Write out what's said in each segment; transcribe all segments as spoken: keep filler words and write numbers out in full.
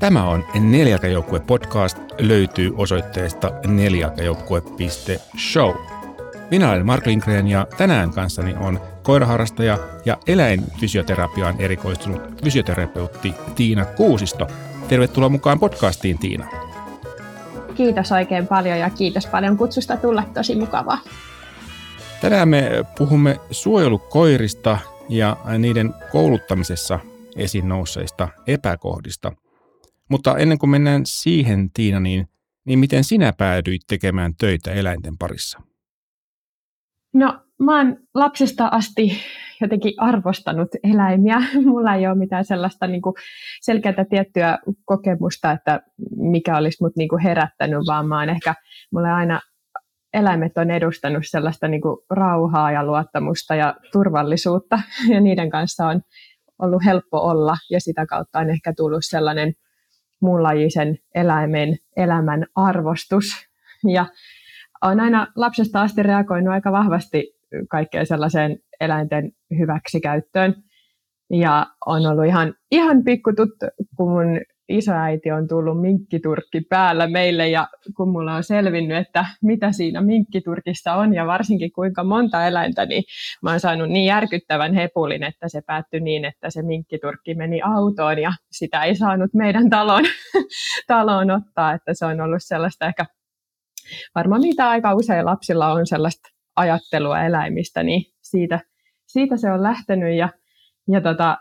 Tämä on Nelijalkajoukkue-podcast, löytyy osoitteesta nelijalkajoukkue piste show. Minä olen Mark Lindgren ja tänään kanssani on koiraharrastaja ja eläinfysioterapiaan erikoistunut fysioterapeutti Tiina Kuusisto. Tervetuloa mukaan podcastiin, Tiina. Kiitos oikein paljon ja kiitos paljon kutsusta tulla, tosi mukavaa. Tänään me puhumme suojelukoirista ja niiden kouluttamisessa esiin nousseista epäkohdista. Mutta ennen kuin mennään siihen, Tiina, niin, niin miten sinä päädyit tekemään töitä eläinten parissa? No, mä oon lapsesta asti jotenkin arvostanut eläimiä. Mulla ei ole mitään sellaista niin kuin selkeää tiettyä kokemusta, että mikä olisi mut niin kuin herättänyt, vaan mä oon ehkä, mulla aina eläimet on edustanut sellaista niin kuin rauhaa ja luottamusta ja turvallisuutta, ja niiden kanssa on ollut helppo olla, ja sitä kautta on ehkä tullut sellainen mun lajisen eläimen elämän arvostus, ja olen aina lapsesta asti reagoinut aika vahvasti kaikkeen sellaiseen eläinten hyväksikäyttöön. Ja on ollut ihan, ihan pikkututtu, kun mun isoäiti on tullut minkkiturkki päällä meille. Ja kun mulla on selvinnyt, että mitä siinä minkkiturkissa on ja varsinkin kuinka monta eläintä, niin mä oon saanut niin järkyttävän hepulin, että se päättyi niin, että se minkkiturkki meni autoon ja sitä ei saanut meidän taloon, taloon ottaa. Että se on ollut sellaista ehkä... Varmaan mitä aika usein lapsilla on sellaista ajattelua eläimistä, niin siitä, siitä se on lähtenyt. Ja, ja tota,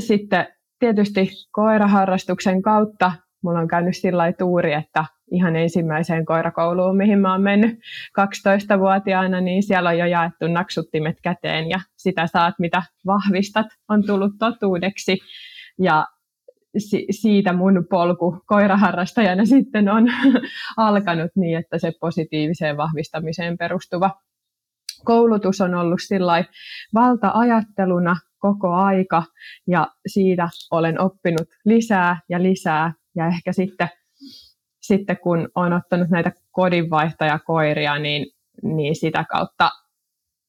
sitten tietysti koiraharrastuksen kautta mulla on käynyt sillä lailla tuuri, että ihan ensimmäiseen koirakouluun, mihin mä oon mennyt kaksitoistavuotiaana, niin siellä on jo jaettu naksuttimet käteen ja sitä saat, mitä vahvistat, on tullut totuudeksi. Ja siitä mun polku koiraharrastajana sitten on alkanut niin, että se positiiviseen vahvistamiseen perustuva koulutus on ollut sillai valta-ajatteluna koko aika, ja siitä olen oppinut lisää ja lisää, ja ehkä sitten, sitten kun olen ottanut näitä kodinvaihtajakoiria, niin, niin sitä kautta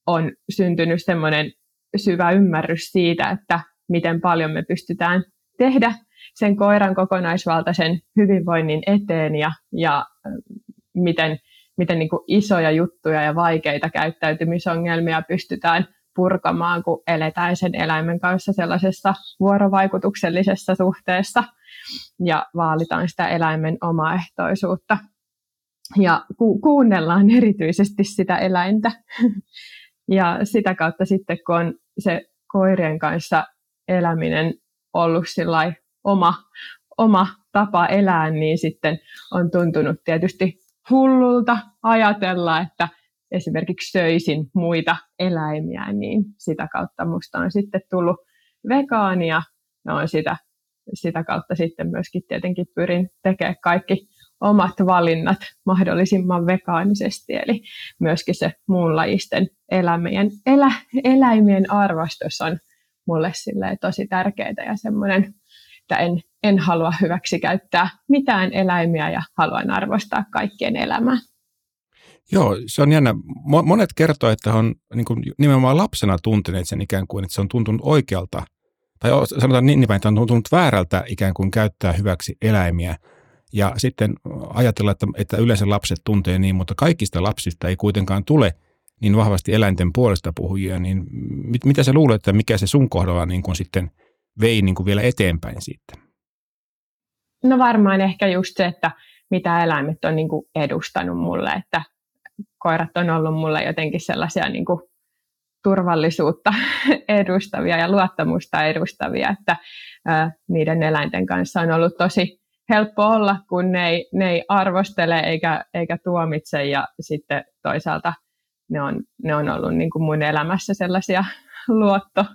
on syntynyt semmoinen syvä ymmärrys siitä, että miten paljon me pystytään tehdä sen koiran kokonaisvaltaisen hyvinvoinnin eteen ja, ja miten, miten niin kuin isoja juttuja ja vaikeita käyttäytymisongelmia pystytään purkamaan, kun eletään sen eläimen kanssa sellaisessa vuorovaikutuksellisessa suhteessa ja vaalitaan sitä eläimen omaehtoisuutta ja ku- kuunnellaan erityisesti sitä eläintä. Ja sitä kautta sitten, kun on se koirien kanssa eläminen ollut sillai oma, oma tapa elää, niin sitten on tuntunut tietysti hullulta ajatella, että esimerkiksi söisin muita eläimiä, niin sitä kautta musta on sitten tullut vegaania, ja on sitä, sitä kautta sitten myöskin tietenkin pyrin tekemään kaikki omat valinnat mahdollisimman vegaanisesti, eli myöskin se muunlajisten eläimien, elä, eläimien arvostus on mulle silleen tosi tärkeää ja semmoinen, että en, en halua hyväksikäyttää mitään eläimiä ja haluan arvostaa kaikkien elämää. Joo, se on jännä. Monet kertoo, että on niin kuin nimenomaan lapsena tunteneet sen ikään kuin, että se on tuntunut oikealta, tai sanotaan niin päin, että on tuntunut väärältä ikään kuin käyttää hyväksi eläimiä. Ja sitten ajatella, että, että yleensä lapset tuntee niin, mutta kaikista lapsista ei kuitenkaan tule niin vahvasti eläinten puolesta puhujia, niin mit, mitä sä luulet, että mikä se sun kohdalla niin kun sitten vei niin kun vielä eteenpäin siitä? No varmaan ehkä just se, että mitä eläimet on niin kun edustanut mulle, että koirat on ollut mulle jotenkin sellaisia niin kun turvallisuutta edustavia ja luottamusta edustavia, että ä, niiden eläinten kanssa on ollut tosi helppo olla, kun ne ei, ne ei arvostele eikä, eikä tuomitse, ja sitten toisaalta Ne on, ne on ollut niin kuin mun elämässä sellaisia luotto,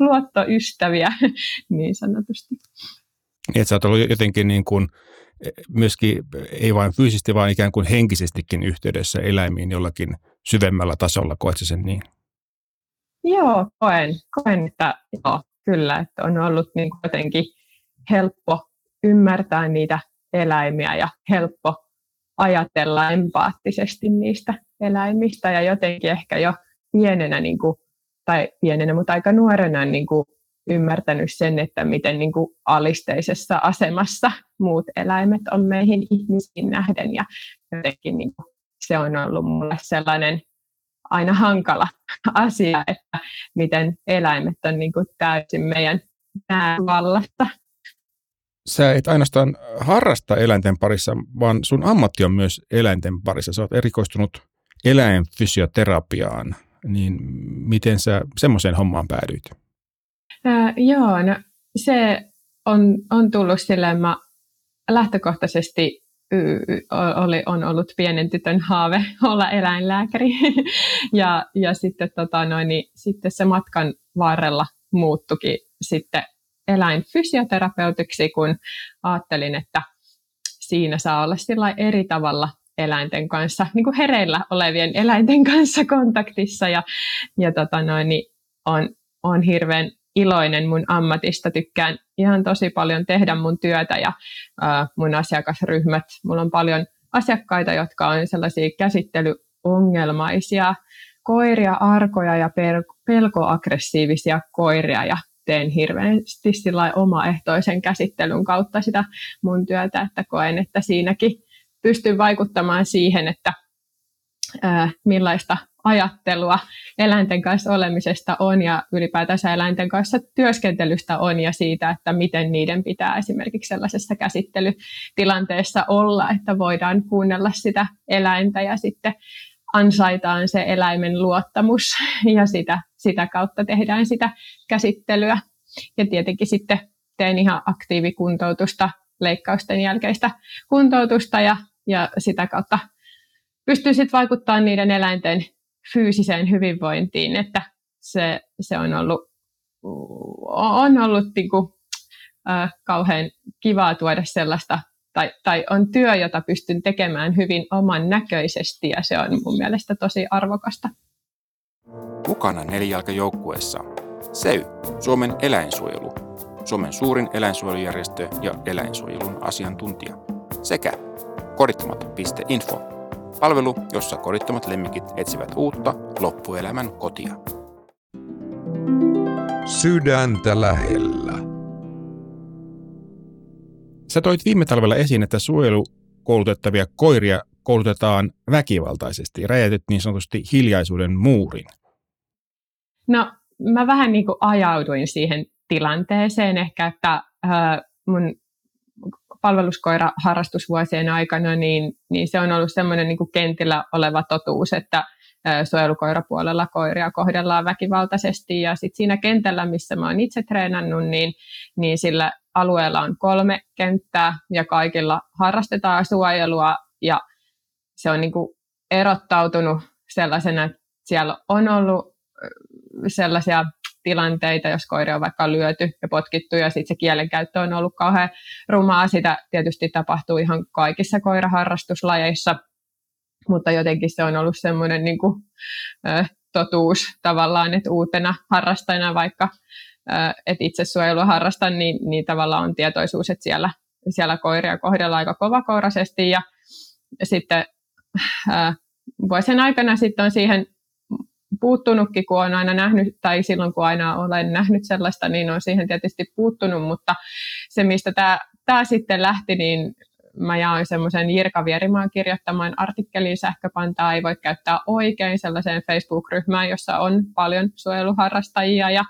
luottoystäviä niin sanotusti. Että sä oot ollut jotenkin niin kuin myöskin, ei vain fyysisesti, vaan ikään kuin henkisestikin yhteydessä eläimiin jollakin syvemmällä tasolla. Koet sä sen niin? Joo, koen, koen että joo, kyllä, että on ollut niin kuin jotenkin helppo ymmärtää niitä eläimiä ja helppo ajatella empaattisesti niistä eläimistä, ja jotenkin ehkä jo pienenä, niin kuin, tai pienenä, mutta aika nuorena niin kuin ymmärtänyt sen, että miten niin kuin alisteisessa asemassa muut eläimet on meihin ihmisiin nähden. Ja jotenkin niin kuin se on ollut mulle sellainen aina hankala asia, että miten eläimet on niin kuin täysin meidän vallasta. Sä et ainoastaan harrasta eläinten parissa, vaan sun ammatti on myös eläinten parissa. Sä oot erikoistunut eläinfysioterapiaan, niin miten sä semmoiseen hommaan päädyit? Äh, joo, no se on, on tullut silleen, mä lähtökohtaisesti oli, on ollut pienen tytön haave olla eläinlääkäri ja, ja sitten, tota, no, niin, sitten se matkan varrella muuttukin sitten eläinfysioterapeutiksi, kun ajattelin, että siinä saa olla sillä eri tavalla eläinten kanssa, niin kuin hereillä olevien eläinten kanssa kontaktissa ja, ja tota noin, niin on, on hirveän iloinen mun ammatista, tykkään ihan tosi paljon tehdä mun työtä ja äh, mun asiakasryhmät, mulla on paljon asiakkaita, jotka on sellaisia käsittelyongelmaisia koiria, arkoja ja per- pelkoaggressiivisia koiria ja teen hirveästi omaehtoisen käsittelyn kautta sitä mun työtä, että koen, että siinäkin pystyn vaikuttamaan siihen, että ää, millaista ajattelua eläinten kanssa olemisesta on ja ylipäätänsä eläinten kanssa työskentelystä on ja siitä, että miten niiden pitää esimerkiksi sellaisessa käsittelytilanteessa olla, että voidaan kuunnella sitä eläintä ja sitten ansaitaan se eläimen luottamus ja sitä, sitä kautta tehdään sitä käsittelyä. Ja tietenkin sitten teen ihan aktiivikuntoutusta, leikkausten jälkeistä kuntoutusta ja, ja sitä kautta pystyy sitten vaikuttamaan niiden eläinten fyysiseen hyvinvointiin, että se, se on ollut, on ollut niinku, äh, kauhean kivaa tuoda sellaista, Tai, tai on työ, jota pystyn tekemään hyvin oman näköisesti ja se on mun mielestä tosi arvokasta. Mukana nelijalkajoukkueessa S E Y, Suomen eläinsuojelu, Suomen suurin eläinsuojelujärjestö ja eläinsuojelun asiantuntija. Sekä korittamatta piste info, palvelu, jossa korittamat lemmikit etsivät uutta loppuelämän kotia. Sydäntä lähellä. Sä toit viime talvella esiin, että suojelukoulutettavia koiria koulutetaan väkivaltaisesti. Räjäytit niin sanotusti hiljaisuuden muurin. No, mä vähän niin kuin ajauduin siihen tilanteeseen ehkä, että äh, mun palveluskoiraharrastusvuosien aikana, niin, niin se on ollut semmoinen niin kuin kentillä oleva totuus, että suojelukoirapuolella koiria kohdellaan väkivaltaisesti ja sitten siinä kentällä, missä mä oon itse treenannut, niin, niin sillä alueella on kolme kenttää ja kaikilla harrastetaan suojelua ja se on niinku erottautunut sellaisena, että siellä on ollut sellaisia tilanteita, jos koiria on vaikka lyöty ja potkittu ja sitten se kielenkäyttö on ollut kauhean rumaa, sitä tietysti tapahtuu ihan kaikissa koiraharrastuslajeissa. Mutta jotenkin se on ollut semmoinen niin kuin, ä, totuus tavallaan, että uutena harrastajana vaikka, ä, että itse suojelua harrastan, niin, niin tavallaan on tietoisuus, että siellä, siellä koiria kohdellaan aika kovakouraisesti. Ja sitten ä, vuosien aikana sitten on siihen puuttunutkin, kun on aina nähnyt, tai silloin kun aina olen nähnyt sellaista, niin on siihen tietysti puuttunut. Mutta se, mistä tämä, tämä sitten lähti, niin mä jaoin semmoisen Jirka Vierimaan kirjoittamaan artikkelin Sähköpantaa ei voi käyttää oikein sellaiseen Facebook-ryhmään, jossa on paljon suojeluharrastajia. Ja,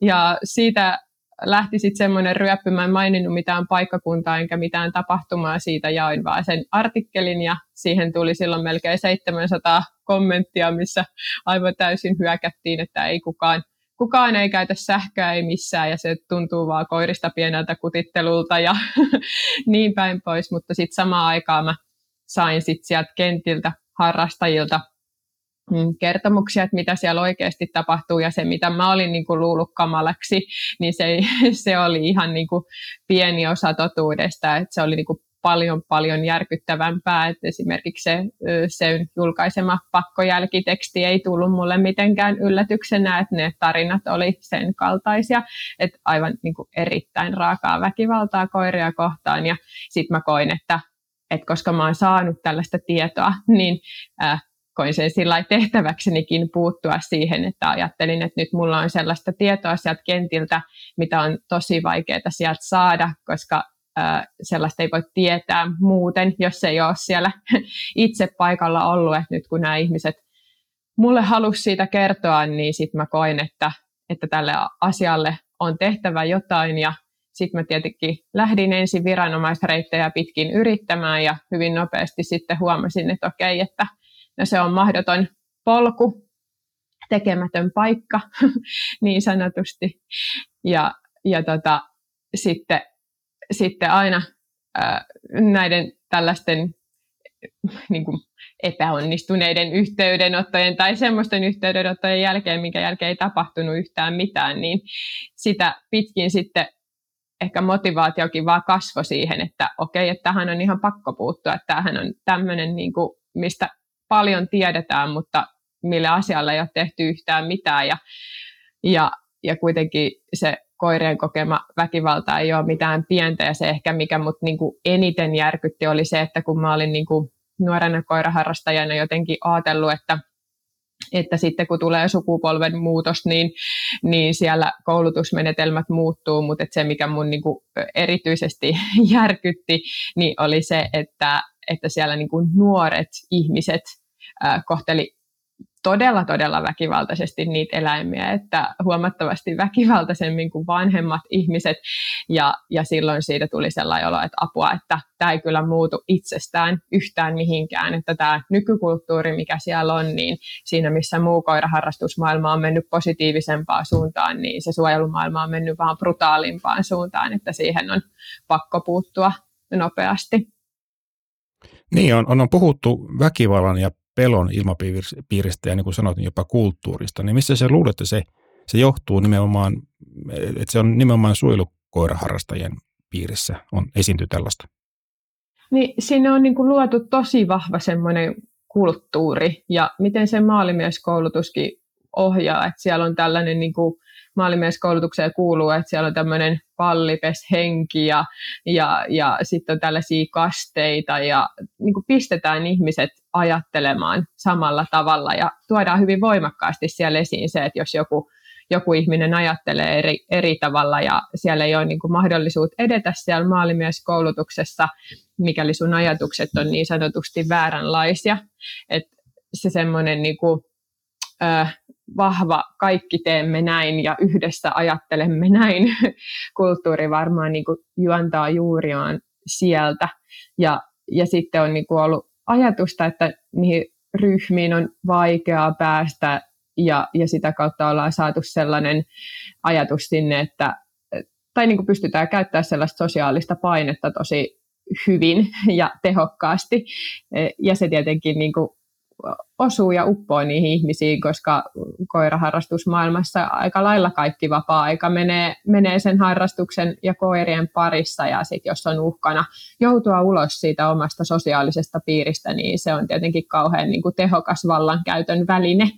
ja siitä lähti sitten semmoinen ryöppy. Mä en maininnut mitään paikkakuntaa enkä mitään tapahtumaa. Siitä jaoin vaan sen artikkelin ja siihen tuli silloin melkein seitsemänsataa kommenttia, missä aivan täysin hyökättiin, että ei kukaan. Kukaan ei käytä sähköä, ei missään, ja se tuntuu vaan koirista pieneltä kutittelulta ja niin päin pois. Mutta sitten samaan aikaan mä sain sit sieltä kentiltä harrastajilta kertomuksia, että mitä siellä oikeasti tapahtuu, ja se, mitä mä olin niinku luullut kamalaksi, niin se, se oli ihan niinku pieni osa totuudesta, että se oli niinku paljon paljon järkyttävämpää, että esimerkiksi se, se julkaisema pakkojälkiteksti ei tullut mulle mitenkään yllätyksenä, että ne tarinat oli sen kaltaisia, että aivan niin kuin erittäin raakaa väkivaltaa koiria kohtaan ja sitten mä koin, että, että koska mä oon saanut tällaista tietoa, niin äh, koin sen sillä tehtäväksenikin puuttua siihen, että ajattelin, että nyt mulla on sellaista tietoa sieltä kentiltä, mitä on tosi vaikeaa sieltä saada, koska äh, sellaista ei voi tietää muuten, jos ei ole siellä itse paikalla ollut. Et nyt kun nämä ihmiset mulle halusi siitä kertoa, niin sitten mä koin, että, että tälle asialle on tehtävä jotain, ja sitten mä tietenkin lähdin ensin viranomaisreittejä pitkin yrittämään ja hyvin nopeasti sitten huomasin, että okei, että no se on mahdoton polku, tekemätön paikka niin sanotusti. Ja, ja tota, sitten, sitten aina äh, näiden tällaisten niin kuin epäonnistuneiden yhteydenottojen tai semmoisten yhteydenottojen jälkeen, minkä jälkeen ei tapahtunut yhtään mitään, niin sitä pitkin sitten ehkä motivaatiokin vaan kasvoi siihen, että okei, että tähän on ihan pakko puuttua, että tämähän on tämmöinen, niin kuin, mistä paljon tiedetään, mutta millä asialla ei ole tehty yhtään mitään. Ja, ja, ja kuitenkin se koirien kokema väkivalta ei ole mitään pientä, ja se ehkä mikä mut niin kuin eniten järkytti oli se, että kun mä olin niin kuin nuorena koiraharrastajana jotenkin ajatellut, että että sitten kun tulee sukupolven muutos, niin, niin siellä koulutusmenetelmät muuttuu, mutta se, mikä mun niin kuin erityisesti järkytti, niin oli se, että, että siellä niin kuin nuoret ihmiset äh, kohteli todella, todella väkivaltaisesti niitä eläimiä, että huomattavasti väkivaltaisemmin kuin vanhemmat ihmiset, ja, ja silloin siitä tuli sellainen olo, että apua, että tämä ei kyllä muutu itsestään yhtään mihinkään, että tämä nykykulttuuri, mikä siellä on, niin siinä missä muu koiraharrastusmaailma on mennyt positiivisempaan suuntaan, niin se suojelumaailma on mennyt vähän brutaalimpaan suuntaan, että siihen on pakko puuttua nopeasti. Niin, on, on puhuttu väkivallan ja pelon ilmapiiristä ja niin kuin sanoit, niin jopa kulttuurista, niin missä se luulet, että se, se johtuu nimenomaan, että se on nimenomaan suojelukoiraharrastajien piirissä on esiintyy tällaista? Niin, siinä on niin kuin luotu tosi vahva semmoinen kulttuuri, ja miten se maalimieskoulutuskin ohjaa, että siellä on tällainen niin kuin maalimieskoulutukseen kuuluu, että siellä on tämmöinen pallipeshenki ja, ja, ja sitten on tällaisia kasteita ja niin kuin pistetään ihmiset ajattelemaan samalla tavalla ja tuodaan hyvin voimakkaasti siellä esiin se, että jos joku, joku ihminen ajattelee eri, eri tavalla ja siellä ei ole niin kuin mahdollisuutta edetä siellä maalimieskoulutuksessa, mikäli sun ajatukset on niin sanotusti vääränlaisia, että se semmoinen niin kuin vahva, kaikki teemme näin ja yhdessä ajattelemme näin. Kulttuuri varmaan niin kuin juontaa juuriaan sieltä. Ja, ja sitten on niin kuin ollut ajatusta, että niihin ryhmiin on vaikeaa päästä, ja, ja sitä kautta ollaan saatu sellainen ajatus sinne, että tai niin kuin pystytään käyttämään sellaista sosiaalista painetta tosi hyvin ja tehokkaasti. Ja se tietenkin niin kuin osuu ja uppoo niihin ihmisiin, koska koiraharrastusmaailmassa aika lailla kaikki vapaa-aika menee, menee sen harrastuksen ja koirien parissa, ja sitten jos on uhkana joutua ulos siitä omasta sosiaalisesta piiristä, niin se on tietenkin kauhean niin kuin tehokas vallankäytön väline.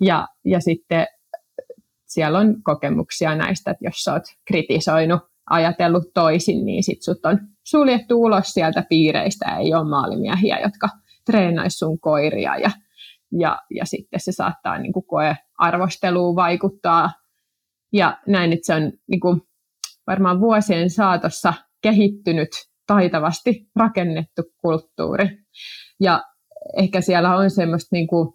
Ja, ja sitten siellä on kokemuksia näistä, että jos olet kritisoinut, ajatellut toisin, niin sitten sut on suljettu ulos sieltä piireistä, ei ole maalimiehiä, jotka treenaisi sun koiria, ja, ja, ja sitten se saattaa niin kuin koearvosteluun vaikuttaa. Ja näin, että se on niin kuin varmaan vuosien saatossa kehittynyt, taitavasti rakennettu kulttuuri. Ja ehkä siellä on semmoista, niin kuin,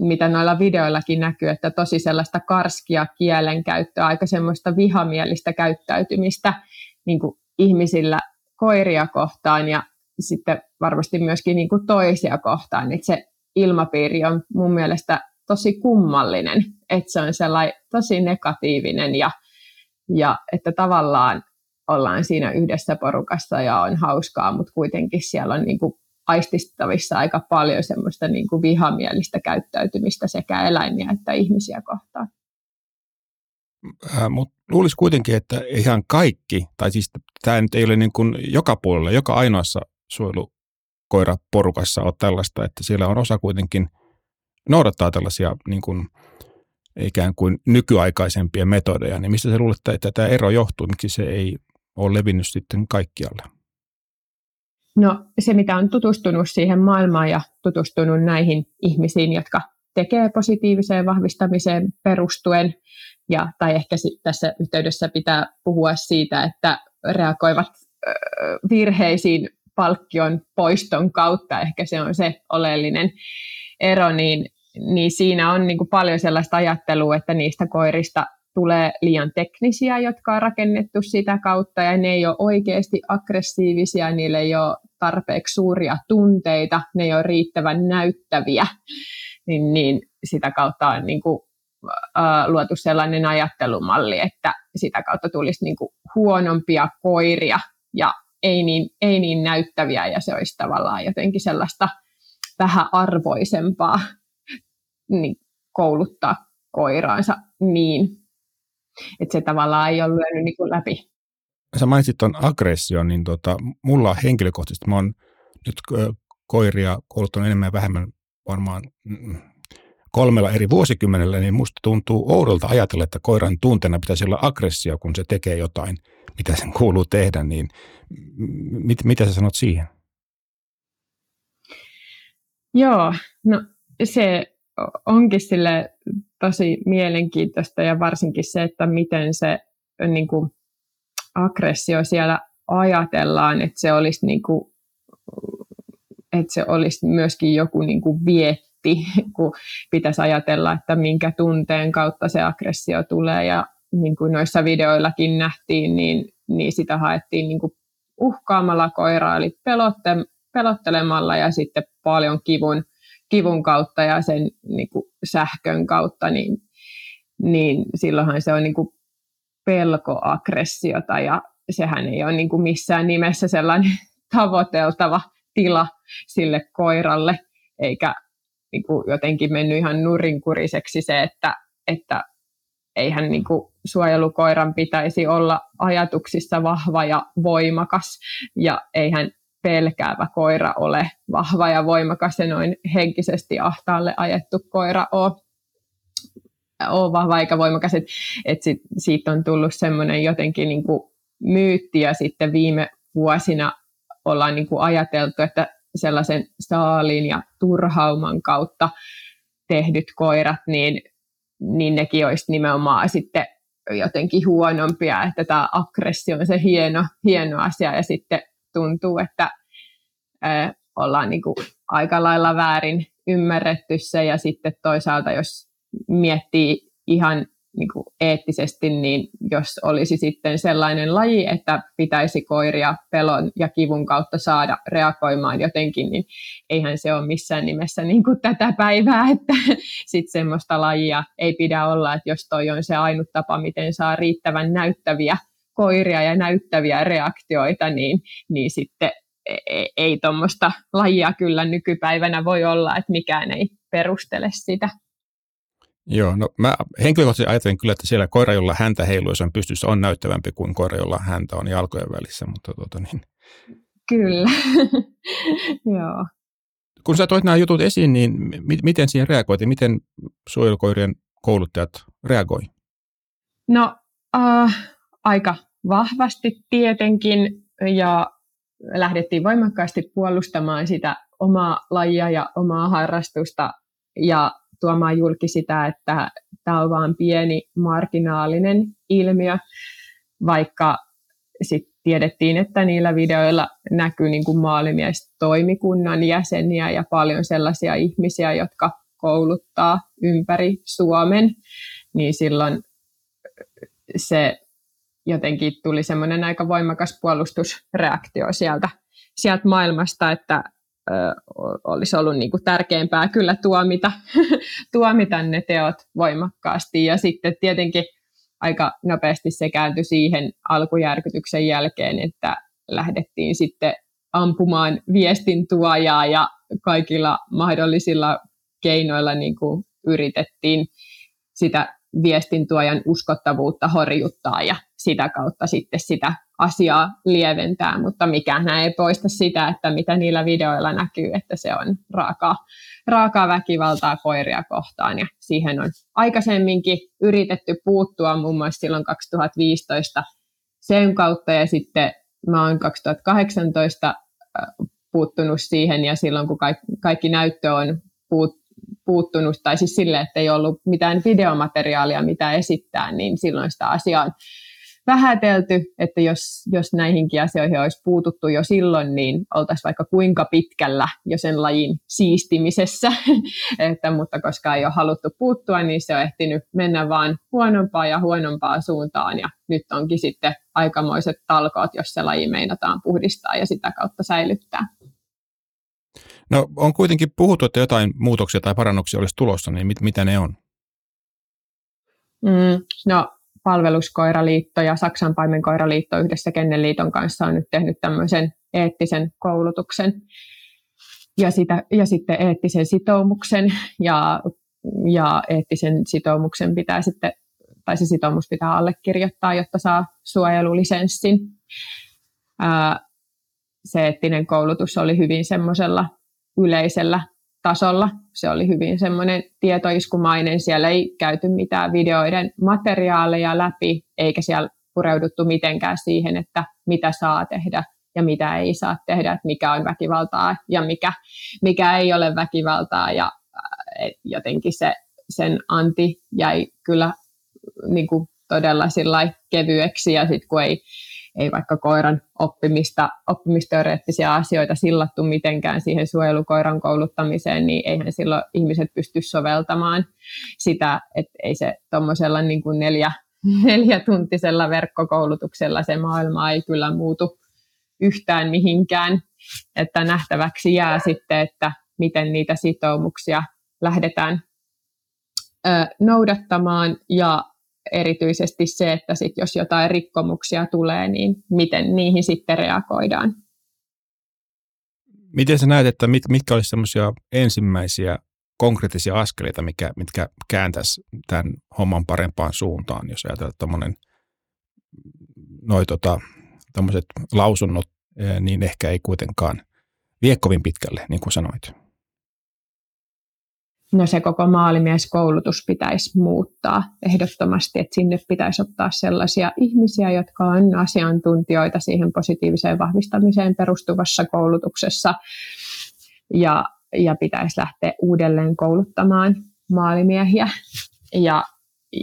mitä noilla videoillakin näkyy, että tosi sellaista karskia kielenkäyttöä, aika semmoista vihamielistä käyttäytymistä niin kuin ihmisillä koiria kohtaan, ja sitten varmasti myöskin niin kuin toisia kohtaan, niin se ilmapiiri on mun mielestä tosi kummallinen, että se on sellainen tosi negatiivinen, ja, ja että tavallaan ollaan siinä yhdessä porukassa ja on hauskaa, mutta kuitenkin siellä on niin kuin aististavissa aika paljon semmoista niin kuin vihamielistä käyttäytymistä sekä eläimiä että ihmisiä kohtaan. Äh, mutta luulisi kuitenkin, että ihan kaikki, tai siis tämä nyt ei ole niin kuin joka puolella, joka ainoassa suojelukoiraporukassa on tällaista, että siellä on osa kuitenkin noudattaa tällaisia niin kuin, ikään kuin nykyaikaisempia metodeja, niin mistä se luulet, että tämä ero johtuu, miksi se ei ole levinnyt sitten kaikkialle? No se, mitä on tutustunut siihen maailmaan ja tutustunut näihin ihmisiin, jotka tekee positiiviseen vahvistamiseen perustuen, ja, tai ehkä tässä yhteydessä pitää puhua siitä, että reagoivat virheisiin palkkion poiston kautta, ehkä se on se oleellinen ero, niin, niin siinä on niin kuin paljon sellaista ajattelua, että niistä koirista tulee liian teknisiä, jotka on rakennettu sitä kautta, ja ne ei ole oikeasti aggressiivisia, niillä ei ole tarpeeksi suuria tunteita, ne ei ole riittävän näyttäviä, niin, niin sitä kautta on niin kuin, äh, luotu sellainen ajattelumalli, että sitä kautta tulisi niin kuin huonompia koiria ja ei niin, ei niin näyttäviä, ja se olisi tavallaan jotenkin sellaista vähän arvoisempaa niin kouluttaa koiraansa niin, että se tavallaan ei ole lyönyt niin kuin läpi. Sä mainitsit tuon aggression, niin tota, mulla henkilökohtaisesti, mä oon nyt koiria kouluttanut enemmän ja vähemmän varmaan kolmella eri vuosikymmenellä, niin musta tuntuu oudolta ajatella, että koiran tunteena pitäisi olla aggressio, kun se tekee jotain, mitä sen kuuluu tehdä, niin mit, mitä sä sanot siihen? Joo, no se onkin sille tosi mielenkiintoista, ja varsinkin se, että miten se niin kuin, aggressio siellä ajatellaan, että se olisi, niin kuin, että se olisi myöskin joku niin kuin vietti, kun pitäisi ajatella, että minkä tunteen kautta se aggressio tulee, ja niin kuin noissa videoillakin nähtiin, niin, niin sitä haettiin niin kuin uhkaamalla koiraa, eli pelotte, pelottelemalla ja sitten paljon kivun, kivun kautta ja sen niin kuin sähkön kautta, niin, niin silloinhan se on niin kuin pelkoaggressiota, ja sehän ei ole niin kuin missään nimessä sellainen tavoiteltava tila sille koiralle, eikä niin kuin jotenkin mennyt ihan nurinkuriseksi se, että, että eihän niin kuin suojelukoiran pitäisi olla ajatuksissa vahva ja voimakas, ja eihän pelkäävä koira ole vahva ja voimakas, ja noin henkisesti ahtaalle ajettu koira on, on vahva eikä voimakas. Et, et sit, siitä on tullut semmoinen jotenkin niin kuin myytti, ja sitten viime vuosina ollaan niin kuin ajateltu, että sellaisen saalin ja turhauman kautta tehdyt koirat, niin niin nekin olisi nimenomaan sitten jotenkin huonompia, että tämä aggressio on se hieno, hieno asia, ja sitten tuntuu, että ää, ollaan niin kuin aika lailla väärin ymmärretty se, ja sitten toisaalta jos miettii ihan niin kuin eettisesti, niin jos olisi sitten sellainen laji, että pitäisi koiria pelon ja kivun kautta saada reagoimaan jotenkin, niin eihän se ole missään nimessä niin kuin tätä päivää, että sitten semmoista lajia ei pidä olla, että jos toi on se ainut tapa, miten saa riittävän näyttäviä koiria ja näyttäviä reaktioita, niin, niin sitten ei tuommoista lajia kyllä nykypäivänä voi olla, että mikään ei perustele sitä. Joo, no mä henkilökohtaisesti ajattelen kyllä, että siellä koira, jolla häntä heiluissa on pystyssä, on näyttävämpi kuin koira, jolla häntä on jalkojen välissä, mutta tuota niin. Kyllä, joo. Kun sä toit nämä jutut esiin, niin m- miten siihen reagoit ja miten suojelukoirien kouluttajat reagoi? No äh, aika vahvasti tietenkin, ja lähdettiin voimakkaasti puolustamaan sitä omaa lajia ja omaa harrastusta, ja tuomaan julki sitä, että tämä on vain pieni marginaalinen ilmiö, vaikka sitten tiedettiin, että niillä videoilla näkyy niin kuin maalimiestoimikunnan jäseniä ja paljon sellaisia ihmisiä, jotka kouluttaa ympäri Suomen, niin silloin se jotenkin tuli semmoinen aika voimakas puolustusreaktio sieltä, sieltä maailmasta, että Ö, olisi ollut niin kuin tärkeämpää kyllä tuomita, tuomita ne teot voimakkaasti, ja sitten tietenkin aika nopeasti se kääntyi siihen alkujärkytyksen jälkeen, että lähdettiin sitten ampumaan viestintuojaa ja kaikilla mahdollisilla keinoilla niin kuin yritettiin sitä viestintuojan uskottavuutta horjuttaa ja sitä kautta sitten sitä asiaa lieventää, mutta mikään ei poista sitä, että mitä niillä videoilla näkyy, että se on raakaa, raakaa väkivaltaa koiria kohtaan, ja siihen on aikaisemminkin yritetty puuttua muun muassa silloin kaksituhattaviisitoista sen kautta, ja sitten mä oon kaksituhattakahdeksantoista puuttunut siihen, ja silloin kun kaikki, kaikki näyttö on puut, puuttunut, tai siis sille, että ei ollut mitään videomateriaalia, mitä esittää, niin silloin sitä asiaa on vähätelty, että jos, jos näihinkin asioihin olisi puututtu jo silloin, niin oltaisiin vaikka kuinka pitkällä jo sen lajin siistimisessä, että, mutta koska ei ole haluttu puuttua, niin se on ehtinyt mennä vaan huonompaan ja huonompaan suuntaan, ja nyt onkin sitten aikamoiset talkoot, jos se laji meinataan puhdistaa ja sitä kautta säilyttää. No on kuitenkin puhuttu, että jotain muutoksia tai parannuksia olisi tulossa, niin mit, mitä ne on? Mm, no Palveluskoiraliitto ja Saksan Paimenkoiraliitto yhdessä Kennelliiton kanssa on nyt tehnyt tämmöisen eettisen koulutuksen ja, sitä, ja sitten eettisen sitoumuksen ja, ja eettisen sitoumuksen pitää sitten, tai se sitoumus pitää allekirjoittaa, jotta saa suojelulisenssin. Ää, se eettinen koulutus oli hyvin semmoisella yleisellä tasolla. Se oli hyvin semmoinen tietoiskumainen, siellä ei käyty mitään videoiden materiaaleja läpi, eikä siellä pureuduttu mitenkään siihen, että mitä saa tehdä ja mitä ei saa tehdä, että mikä on väkivaltaa ja mikä, mikä ei ole väkivaltaa. Ja jotenkin se, sen anti jäi kyllä niin kuin todella kevyeksi, ja sitten kun ei, ei vaikka koiran oppimista, oppimisteoreettisia asioita sillattu mitenkään siihen suojelukoiran kouluttamiseen, niin eihän silloin ihmiset pysty soveltamaan sitä, että ei se tuommoisella niin kuin neljä, neljätuntisella verkkokoulutuksella se maailma ei kyllä muutu yhtään mihinkään, että nähtäväksi jää sitten, että miten niitä sitoumuksia lähdetään ö, noudattamaan ja erityisesti se, että sit jos jotain rikkomuksia tulee, niin miten niihin sitten reagoidaan. Miten sä näet, että mit, mitkä olisi semmoisia ensimmäisiä konkreettisia askeleita, mikä, mitkä kääntäisi tämän homman parempaan suuntaan, jos ajatellaan tommonen, noi tota, tommoset lausunnot, niin ehkä ei kuitenkaan vie kovin pitkälle, niin kuin sanoit. No se koko maalimieskoulutus pitäisi muuttaa ehdottomasti, että sinne pitäisi ottaa sellaisia ihmisiä, jotka on asiantuntijoita siihen positiiviseen vahvistamiseen perustuvassa koulutuksessa, ja, ja pitäisi lähteä uudelleen kouluttamaan maalimiehiä ja,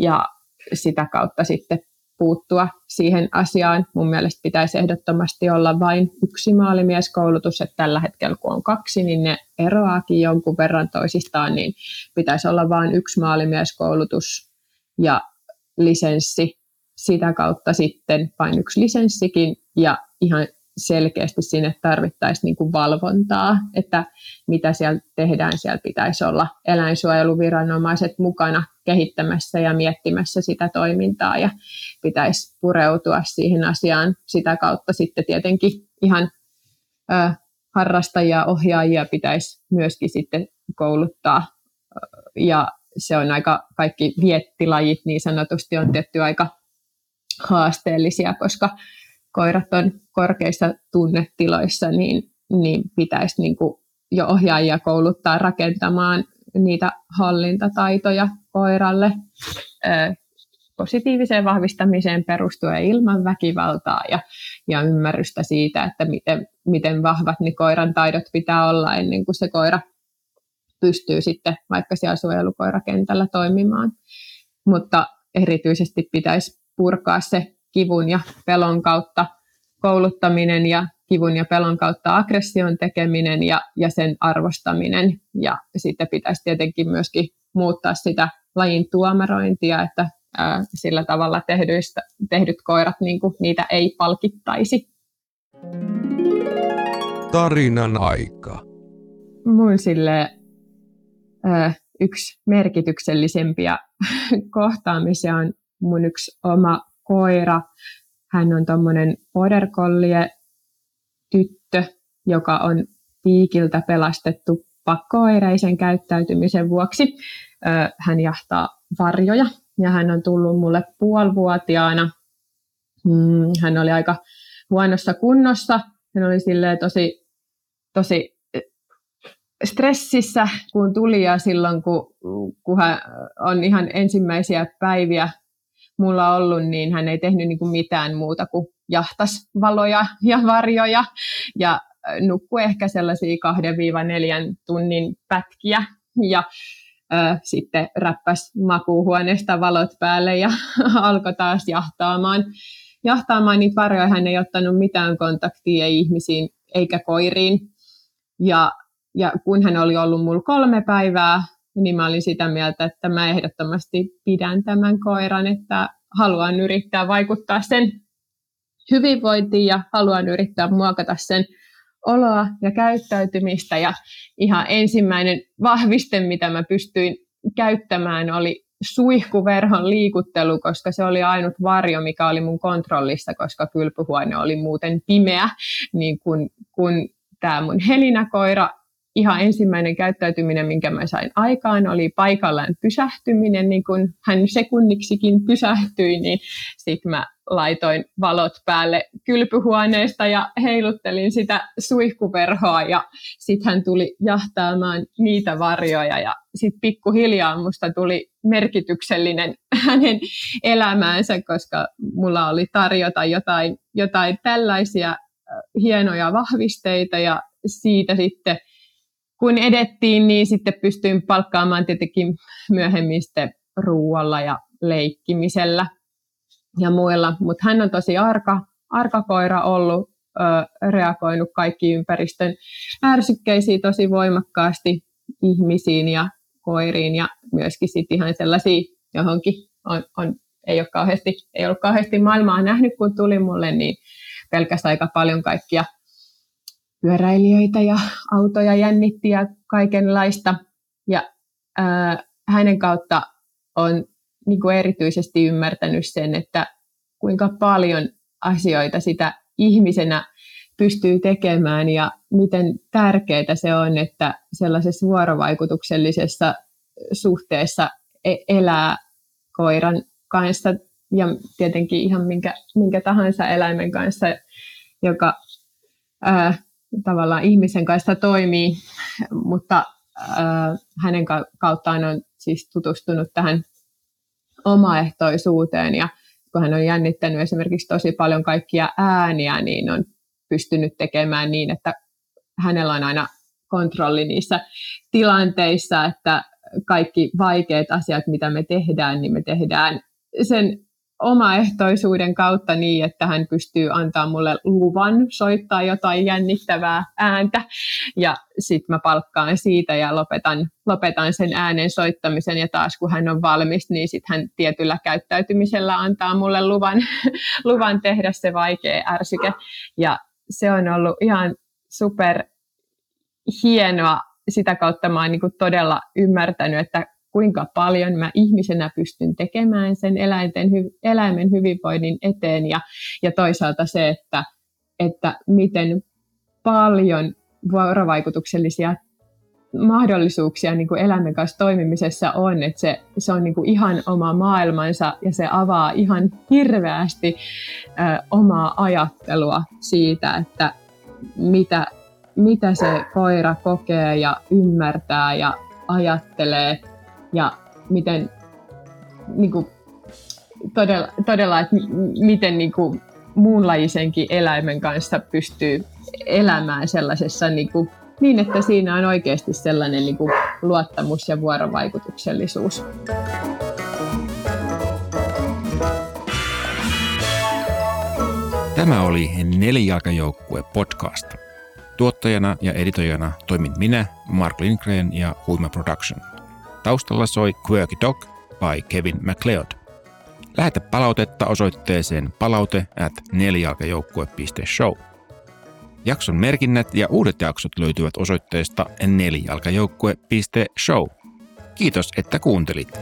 ja sitä kautta sitten puuttua siihen asiaan. Mun mielestä pitäisi ehdottomasti olla vain yksi maalimieskoulutus, että tällä hetkellä kun on kaksi, niin ne eroaakin jonkun verran toisistaan, niin pitäisi olla vain yksi maalimieskoulutus ja lisenssi, sitä kautta sitten vain yksi lisenssikin, ja ihan selkeästi sinne tarvittaisiin niin kuin valvontaa, että mitä siellä tehdään, siellä pitäisi olla eläinsuojeluviranomaiset mukana kehittämässä ja miettimässä sitä toimintaa, ja pitäisi pureutua siihen asiaan sitä kautta sitten tietenkin ihan ö, harrastajia, ohjaajia pitäisi myöskin sitten kouluttaa, ja se on aika, kaikki viettilajit niin sanotusti on tietty aika haasteellisia, koska koirat on korkeissa tunnetiloissa, niin, niin pitäisi niin kuin jo ohjaajia kouluttaa rakentamaan niitä hallintataitoja koiralle ö, positiiviseen vahvistamiseen perustuen ilman väkivaltaa ja, ja ymmärrystä siitä, että miten, miten vahvat ne koiran taidot pitää olla ennen kuin se koira pystyy sitten vaikka siellä suojelukoirakentällä toimimaan. Mutta erityisesti pitäisi purkaa se kivun ja pelon kautta kouluttaminen ja kivun ja pelon kautta aggression tekeminen ja, ja sen arvostaminen. Ja sitten pitäisi tietenkin myöskin muuttaa sitä lajin tuomarointia, että ää, sillä tavalla tehdyistä, tehdyt koirat, niin kuin, niitä ei palkittaisi. Tarinan aika. Mun sille ää, yksi merkityksellisimpiä kohtaamisia on mun yksi oma koira. Hän on tommonen border collie tyttö, joka on piikiltä pelastettu pakko-oireisen käyttäytymisen vuoksi. Hän jahtaa varjoja ja hän on tullut mulle puolivuotiaana. Hän oli aika huonossa kunnossa. Hän oli silleen tosi, tosi stressissä, kun tuli, ja silloin kun, kun hän on ihan ensimmäisiä päiviä mulla ollut, niin hän ei tehnyt niin kuin mitään muuta kuin jahtas valoja ja varjoja, ja nukkui ehkä sellaisia kahden neljän tunnin pätkiä ja äh, sitten räppäs makuuhuoneesta valot päälle ja alkoi taas jahtaamaan. Jahtaamaan niitä varjoja, hän ei ottanut mitään kontaktia ihmisiin eikä koiriin. Ja, ja kun hän oli ollut mulla kolme päivää, niin mä olin sitä mieltä, että mä ehdottomasti pidän tämän koiran, että haluan yrittää vaikuttaa sen hyvinvointiin ja haluan yrittää muokata sen oloa ja käyttäytymistä. Ja ihan ensimmäinen vahviste, mitä mä pystyin käyttämään, oli suihkuverhon liikuttelu, koska se oli ainut varjo, mikä oli mun kontrollissa, koska kylpyhuone oli muuten pimeä, niin kun, kun tämä mun helinäkoira, ihan ensimmäinen käyttäytyminen, minkä mä sain aikaan, oli paikallaan pysähtyminen, niin kun hän sekunniksikin pysähtyi, niin sitten mä laitoin valot päälle kylpyhuoneesta ja heiluttelin sitä suihkuverhoa ja sitten hän tuli jahtaamaan niitä varjoja ja sitten pikkuhiljaa musta tuli merkityksellinen hänen elämäänsä, koska mulla oli tarjota jotain, jotain tällaisia hienoja vahvisteita ja siitä sitten kun edettiin, niin sitten pystyin palkkaamaan tietenkin myöhemmin sitten ruualla ja leikkimisellä ja muilla. Mutta hän on tosi arka, arka koira ollut, ö, reagoinut kaikkiin ympäristön ärsykkeisiin tosi voimakkaasti ihmisiin ja koiriin ja myöskin sitten ihan sellaisia, johonkin on, on, ei, ole kauheasti, ei ollut kauheasti maailmaa nähnyt, kun tuli mulle, niin pelkäsi aika paljon kaikkia pyöräilijöitä ja autoja jännitti ja kaikenlaista. Ja ää, hänen kautta on niin kuin erityisesti ymmärtänyt sen, että kuinka paljon asioita sitä ihmisenä pystyy tekemään ja miten tärkeää se on, että sellaisessa vuorovaikutuksellisessa suhteessa elää koiran kanssa ja tietenkin ihan minkä, minkä tahansa eläimen kanssa, joka ää, tavallaan ihmisen kanssa toimii, mutta äh, hänen kauttaan on siis tutustunut tähän omaehtoisuuteen ja kun hän on jännittänyt esimerkiksi tosi paljon kaikkia ääniä, niin on pystynyt tekemään niin, että hänellä on aina kontrolli niissä tilanteissa, että kaikki vaikeat asiat, mitä me tehdään, niin me tehdään sen omaehtoisuuden kautta niin, että hän pystyy antaa mulle luvan soittaa jotain jännittävää ääntä ja sitten mä palkkaan siitä ja lopetan, lopetan sen äänen soittamisen ja taas kun hän on valmis, niin sitten hän tietyllä käyttäytymisellä antaa mulle luvan, luvan tehdä se vaikea ärsyke ja se on ollut ihan super hienoa. Sitä kautta mä oon niinku todella ymmärtänyt, että kuinka paljon mä ihmisenä pystyn tekemään sen eläinten, eläimen hyvinvoinnin eteen ja, ja toisaalta se, että, että miten paljon vuorovaikutuksellisia mahdollisuuksia niin kuin eläimen kanssa toimimisessa on, että se, se on niin kuin ihan oma maailmansa ja se avaa ihan hirveästi ö, omaa ajattelua siitä, että mitä, mitä se koira kokee ja ymmärtää ja ajattelee. Ja miten niin kuin, todella, todella, että miten niin kuin, muunlajisenkin eläimen kanssa pystyy elämään sellaisessa niin, kuin, niin että siinä on oikeasti sellainen niin kuin, luottamus ja vuorovaikutuksellisuus. Tämä oli Nelijalkajoukkue podcast. Tuottajana ja editoijana toimin minä, Mark Lindgren ja Huima Production. Taustalla soi Quirky Dog by Kevin MacLeod. Lähetä palautetta osoitteeseen palaute at nelijalkajoukkue.show. Jakson merkinnät ja uudet jaksot löytyvät osoitteesta nelijalkajoukkue piste show. Kiitos, että kuuntelit.